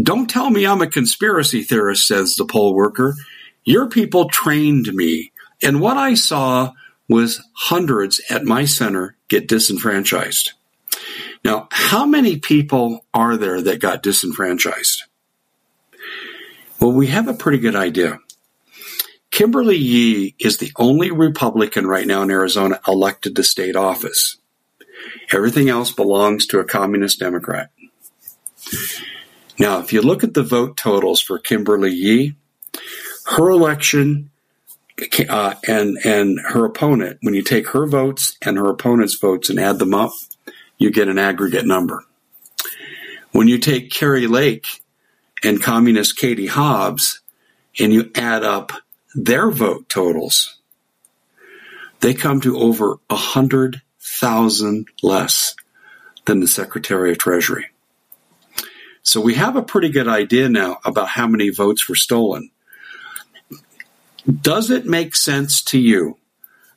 Don't tell me I'm a conspiracy theorist, says the poll worker. Your people trained me. And what I saw was hundreds at my center get disenfranchised. Now, how many people are there that got disenfranchised? Well, we have a pretty good idea. Kimberly Yee is the only Republican right now in Arizona elected to state office. Everything else belongs to a communist Democrat. Now, if you look at the vote totals for Kimberly Yee, her election uh, and, and her opponent, when you take her votes and her opponent's votes and add them up, you get an aggregate number. When you take Carrie Lake and communist Katie Hobbs and you add up their vote totals, they come to over one hundred thousand less than the Secretary of Treasury. So we have a pretty good idea now about how many votes were stolen. Does it make sense to you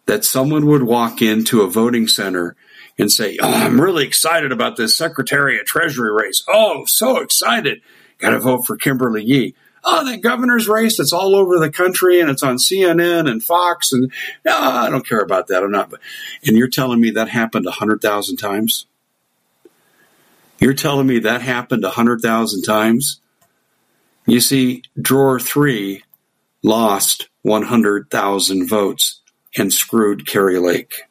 that someone would walk into a voting center and say, oh, I'm really excited about this Secretary of Treasury race. Oh, so excited. Got to vote for Kimberly Yee. Oh, that governor's race that's all over the country and it's on C N N and Fox. And no, I don't care about that. I'm not. And you're telling me that happened one hundred thousand times? You're telling me that happened one hundred thousand times? You see, drawer three lost one hundred thousand votes and screwed Carrie Lake.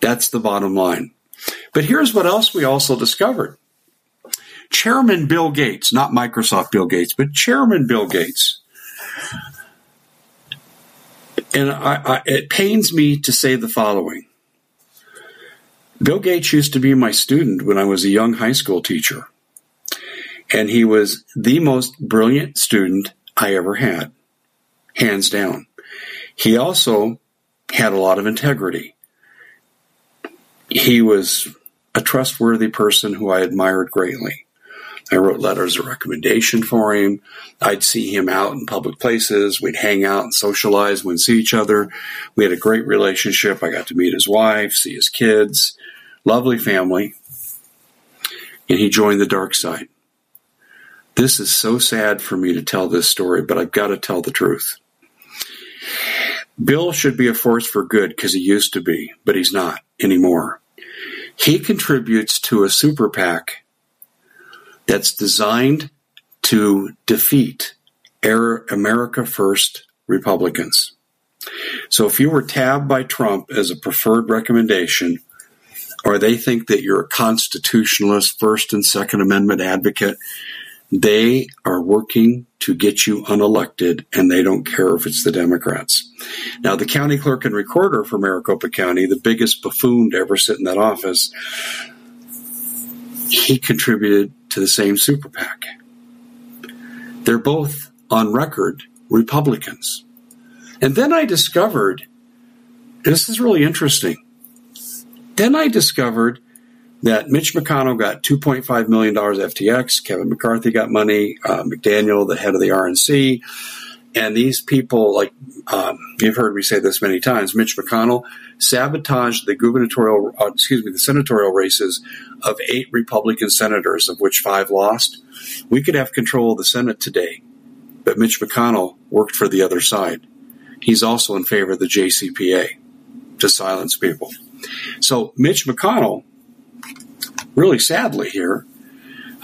That's the bottom line. But here's what else we also discovered. Chairman Bill Gates, not Microsoft Bill Gates, but Chairman Bill Gates. And I, I, it pains me to say the following. Bill Gates used to be my student when I was a young high school teacher, and he was the most brilliant student I ever had, hands down. He also had a lot of integrity. He was a trustworthy person who I admired greatly. I wrote letters of recommendation for him. I'd see him out in public places. We'd hang out and socialize. We'd see each other. We had a great relationship. I got to meet his wife, see his kids, lovely family. And he joined the dark side. This is so sad for me to tell this story, but I've got to tell the truth. Bill should be a force for good because he used to be, but he's not anymore. He contributes to a super PAC that's designed to defeat America First Republicans. So if you were tabbed by Trump as a preferred recommendation, or they think that you're a constitutionalist, First and Second Amendment advocate, they are working to get you unelected, and they don't care if it's the Democrats. Now, the county clerk and recorder for Maricopa County, the biggest buffoon to ever sit in that office, he contributed to the same super PAC. They're both, on record, Republicans. And then I discovered, this is really interesting, then I discovered that Mitch McConnell got two point five million dollars F T X, Kevin McCarthy got money, uh, McDaniel, the head of the R N C, and these people, like um, you've heard me say this many times, Mitch McConnell sabotaged the gubernatorial, uh, excuse me, the senatorial races of eight Republican senators, of which five lost. We could have control of the Senate today, but Mitch McConnell worked for the other side. He's also in favor of the J C P A to silence people. So Mitch McConnell, really sadly here,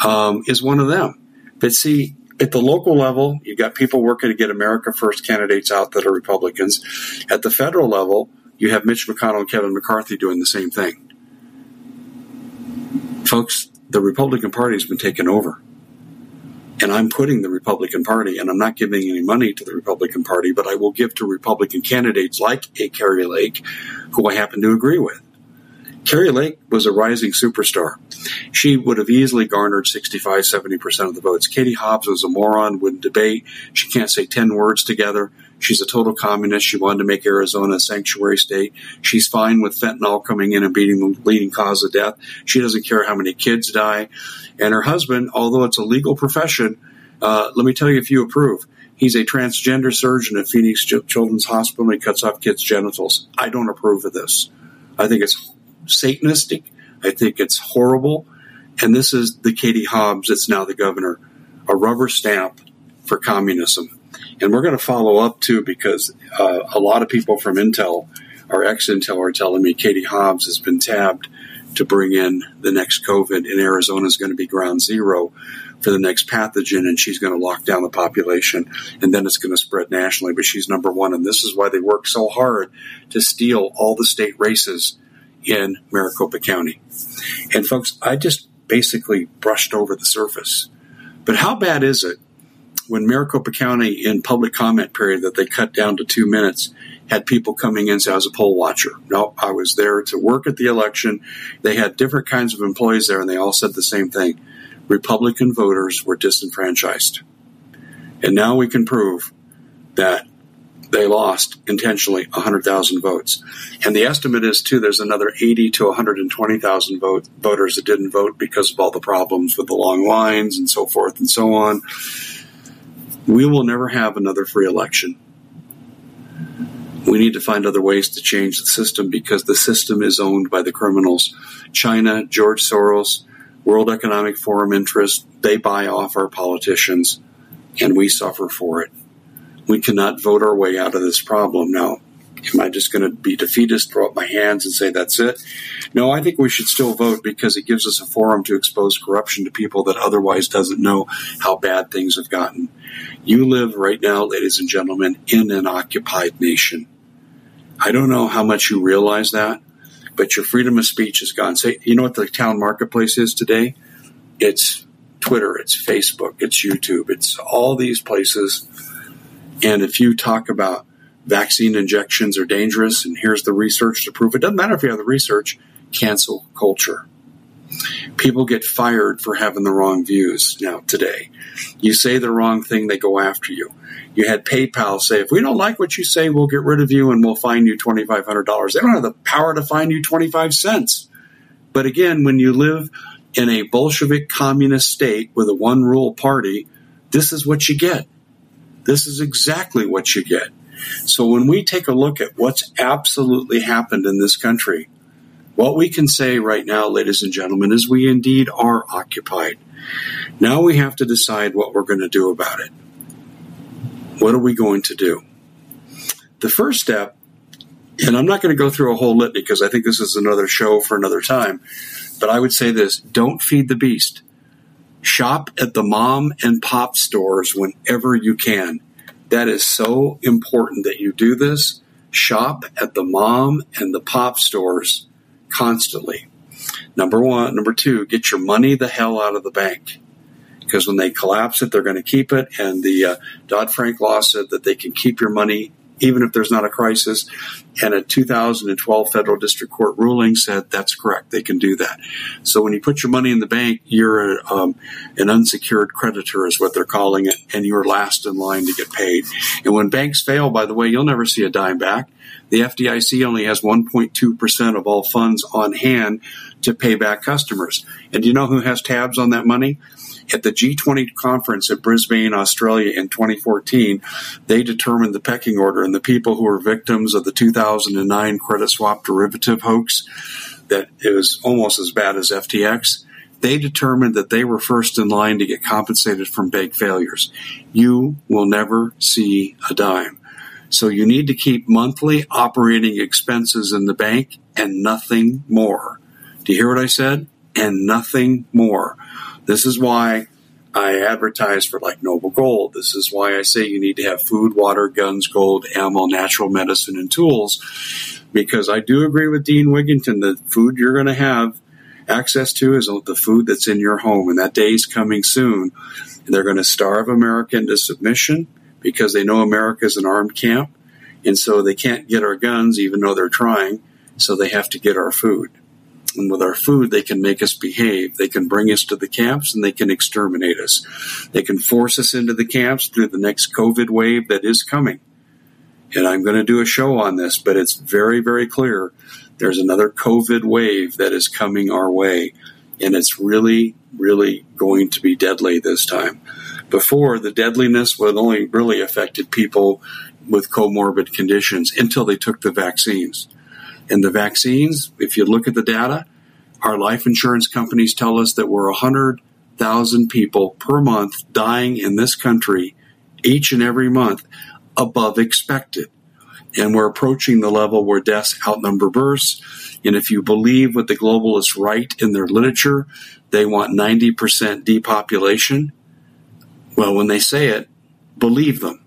um, is one of them. But see, at the local level, you've got people working to get America First candidates out that are Republicans. At the federal level, you have Mitch McConnell and Kevin McCarthy doing the same thing. Folks, the Republican Party has been taken over. And I'm putting the Republican Party, and I'm not giving any money to the Republican Party, but I will give to Republican candidates like a Carrie Lake, who I happen to agree with. Carrie Lake was a rising superstar. She would have easily garnered sixty-five, seventy percent of the votes. Katie Hobbs was a moron, wouldn't debate. She can't say ten words together. She's a total communist. She wanted to make Arizona a sanctuary state. She's fine with fentanyl coming in and being the leading cause of death. She doesn't care how many kids die. And her husband, although it's a legal profession, uh, let me tell you if you approve, he's a transgender surgeon at Phoenix Children's Hospital. He cuts off kids' genitals. I don't approve of this. I think it's Satanistic. I think it's horrible. And this is the Katie Hobbs that's now the governor, a rubber stamp for communism. And we're going to follow up, too, because uh, a lot of people from Intel or ex-Intel are telling me Katie Hobbs has been tabbed to bring in the next COVID, and Arizona is going to be ground zero for the next pathogen, and she's going to lock down the population, and then it's going to spread nationally. But she's number one, and this is why they work so hard to steal all the state races in Maricopa County. And folks, I just basically brushed over the surface. But how bad is it when Maricopa County, in public comment period that they cut down to two minutes, had people coming in and say, I was a poll watcher. No, I was there to work at the election. They had different kinds of employees there, and they all said the same thing. Republican voters were disenfranchised. And now we can prove that they lost intentionally one hundred thousand votes. And the estimate is, too, there's another eighty to one hundred twenty thousand vote, voters that didn't vote because of all the problems with the long lines and so forth and so on. We will never have another free election. We need to find other ways to change the system because the system is owned by the criminals. China, George Soros, World Economic Forum interests, they buy off our politicians, and we suffer for it. We cannot vote our way out of this problem. Now, am I just going to be defeatist, throw up my hands and say that's it? No, I think we should still vote because it gives us a forum to expose corruption to people that otherwise doesn't know how bad things have gotten. You live right now, ladies and gentlemen, in an occupied nation. I don't know how much you realize that, but your freedom of speech is gone. Say, you know what the town marketplace is today? It's Twitter, it's Facebook, it's YouTube, it's all these places. And if you talk about vaccine injections are dangerous, and here's the research to prove it, doesn't matter if you have the research, cancel culture. People get fired for having the wrong views now today. You say the wrong thing, they go after you. You had PayPal say, if we don't like what you say, we'll get rid of you and we'll fine you twenty-five hundred dollars. They don't have the power to fine you twenty-five cents. But again, when you live in a Bolshevik communist state with a one-rule party, this is what you get. This is exactly what you get. So when we take a look at what's absolutely happened in this country, what we can say right now, ladies and gentlemen, is we indeed are occupied. Now we have to decide what we're going to do about it. What are we going to do? The first step, and I'm not going to go through a whole litany because I think this is another show for another time, but I would say this, don't feed the beast. Shop at the mom and pop stores whenever you can. That is so important that you do this. Shop at the mom and the pop stores constantly. Number one. Number two, get your money the hell out of the bank. Because when they collapse it, they're going to keep it. And the uh, Dodd-Frank law said that they can keep your money even if there's not a crisis. And a two thousand twelve federal district court ruling said that's correct. They can do that. So when you put your money in the bank, you're a, um, an unsecured creditor is what they're calling it, and you're last in line to get paid. And when banks fail, by the way, you'll never see a dime back. The F D I C only has one point two percent of all funds on hand to pay back customers. And do you know who has tabs on that money? At the G twenty conference at Brisbane, Australia in twenty fourteen, they determined the pecking order, and the people who were victims of the two thousand nine credit swap derivative hoax that it was almost as bad as F T X, they determined that they were first in line to get compensated from bank failures. You will never see a dime. So you need to keep monthly operating expenses in the bank and nothing more. Do you hear what I said? And nothing more. This is why I advertise for like Noble Gold. This is why I say you need to have food, water, guns, gold, ammo, natural medicine, and tools, because I do agree with Dane Wigington that food you're going to have access to is the food that's in your home, and that day's coming soon. They're going to starve America into submission because they know America is an armed camp, and so they can't get our guns even though they're trying, so they have to get our food. And with our food, they can make us behave. They can bring us to the camps, and they can exterminate us. They can force us into the camps through the next COVID wave that is coming. And I'm going to do a show on this, but it's very, very clear. There's another COVID wave that is coming our way, and it's really, really going to be deadly this time. Before, the deadliness would only really affected people with comorbid conditions until they took the vaccines. And the vaccines, if you look at the data, our life insurance companies tell us that we're one hundred thousand people per month dying in this country each and every month above expected. And we're approaching the level where deaths outnumber births. And if you believe what the globalists write in their literature, they want ninety percent depopulation. Well, when they say it, believe them,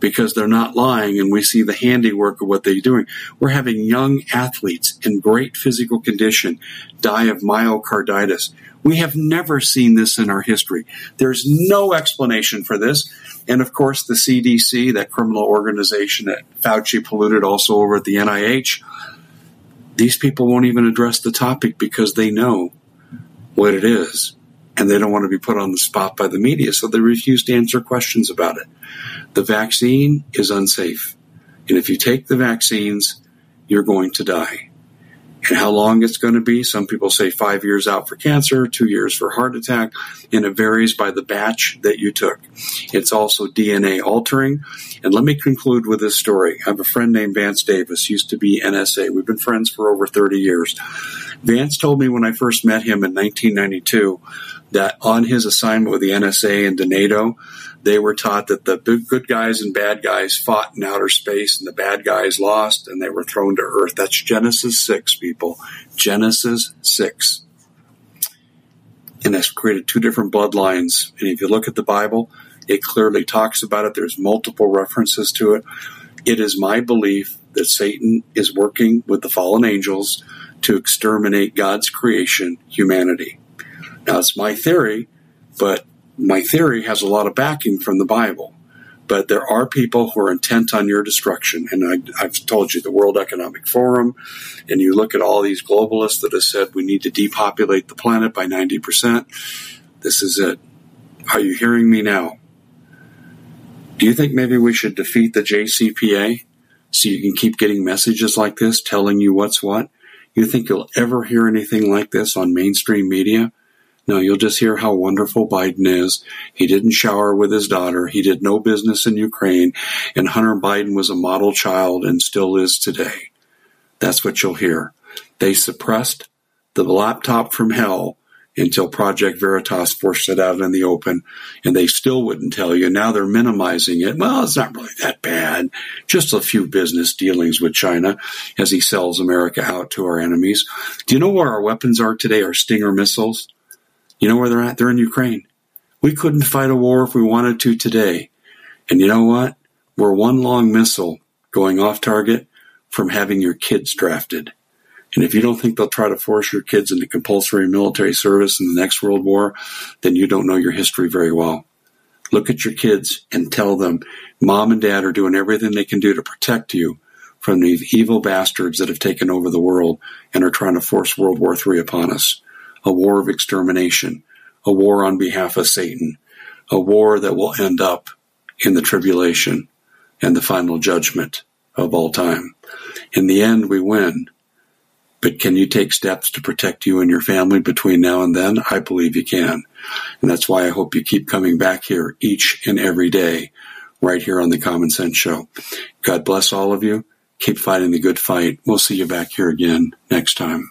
because they're not lying, and we see the handiwork of what they're doing. We're having young athletes in great physical condition die of myocarditis. We have never seen this in our history. There's no explanation for this. And, of course, the C D C, that criminal organization that Fauci polluted, also over at the N I H, these people won't even address the topic because they know what it is. And they don't want to be put on the spot by the media, so they refuse to answer questions about it. The vaccine is unsafe. And if you take the vaccines, you're going to die. And how long it's going to be, some people say five years out for cancer, two years for heart attack, and it varies by the batch that you took. It's also D N A altering. And let me conclude with this story. I have a friend named Vance Davis, used to be N S A. We've been friends for over thirty years. Vance told me when I first met him in nineteen ninety-two that on his assignment with the N S A and the NATO, they were taught that the good guys and bad guys fought in outer space, and the bad guys lost, and they were thrown to Earth. That's Genesis six, people. Genesis six. And that's created two different bloodlines. And if you look at the Bible, it clearly talks about it. There's multiple references to it. It is my belief that Satan is working with the fallen angels to exterminate God's creation, humanity. Now, it's my theory, but my theory has a lot of backing from the Bible. But there are people who are intent on your destruction. And I, I've told you, the World Economic Forum, and you look at all these globalists that have said we need to depopulate the planet by ninety percent. This is it. Are you hearing me now? Do you think maybe we should defeat the J C P A so you can keep getting messages like this telling you what's what? You think you'll ever hear anything like this on mainstream media? No, you'll just hear how wonderful Biden is. He didn't shower with his daughter. He did no business in Ukraine. And Hunter Biden was a model child and still is today. That's what you'll hear. They suppressed the laptop from hell until Project Veritas forced it out in the open. And they still wouldn't tell you. Now they're minimizing it. Well, it's not really that bad. Just a few business dealings with China as he sells America out to our enemies. Do you know where our weapons are today? Our Stinger missiles? You know where they're at? They're in Ukraine. We couldn't fight a war if we wanted to today. And you know what? We're one long missile going off target from having your kids drafted. And if you don't think they'll try to force your kids into compulsory military service in the next world war, then you don't know your history very well. Look at your kids and tell them, Mom and Dad are doing everything they can do to protect you from these evil bastards that have taken over the world and are trying to force World War Three upon us. A war of extermination, a war on behalf of Satan, a war that will end up in the tribulation and the final judgment of all time. In the end, we win. But can you take steps to protect you and your family between now and then? I believe you can. And that's why I hope you keep coming back here each and every day, right here on The Common Sense Show. God bless all of you. Keep fighting the good fight. We'll see you back here again next time.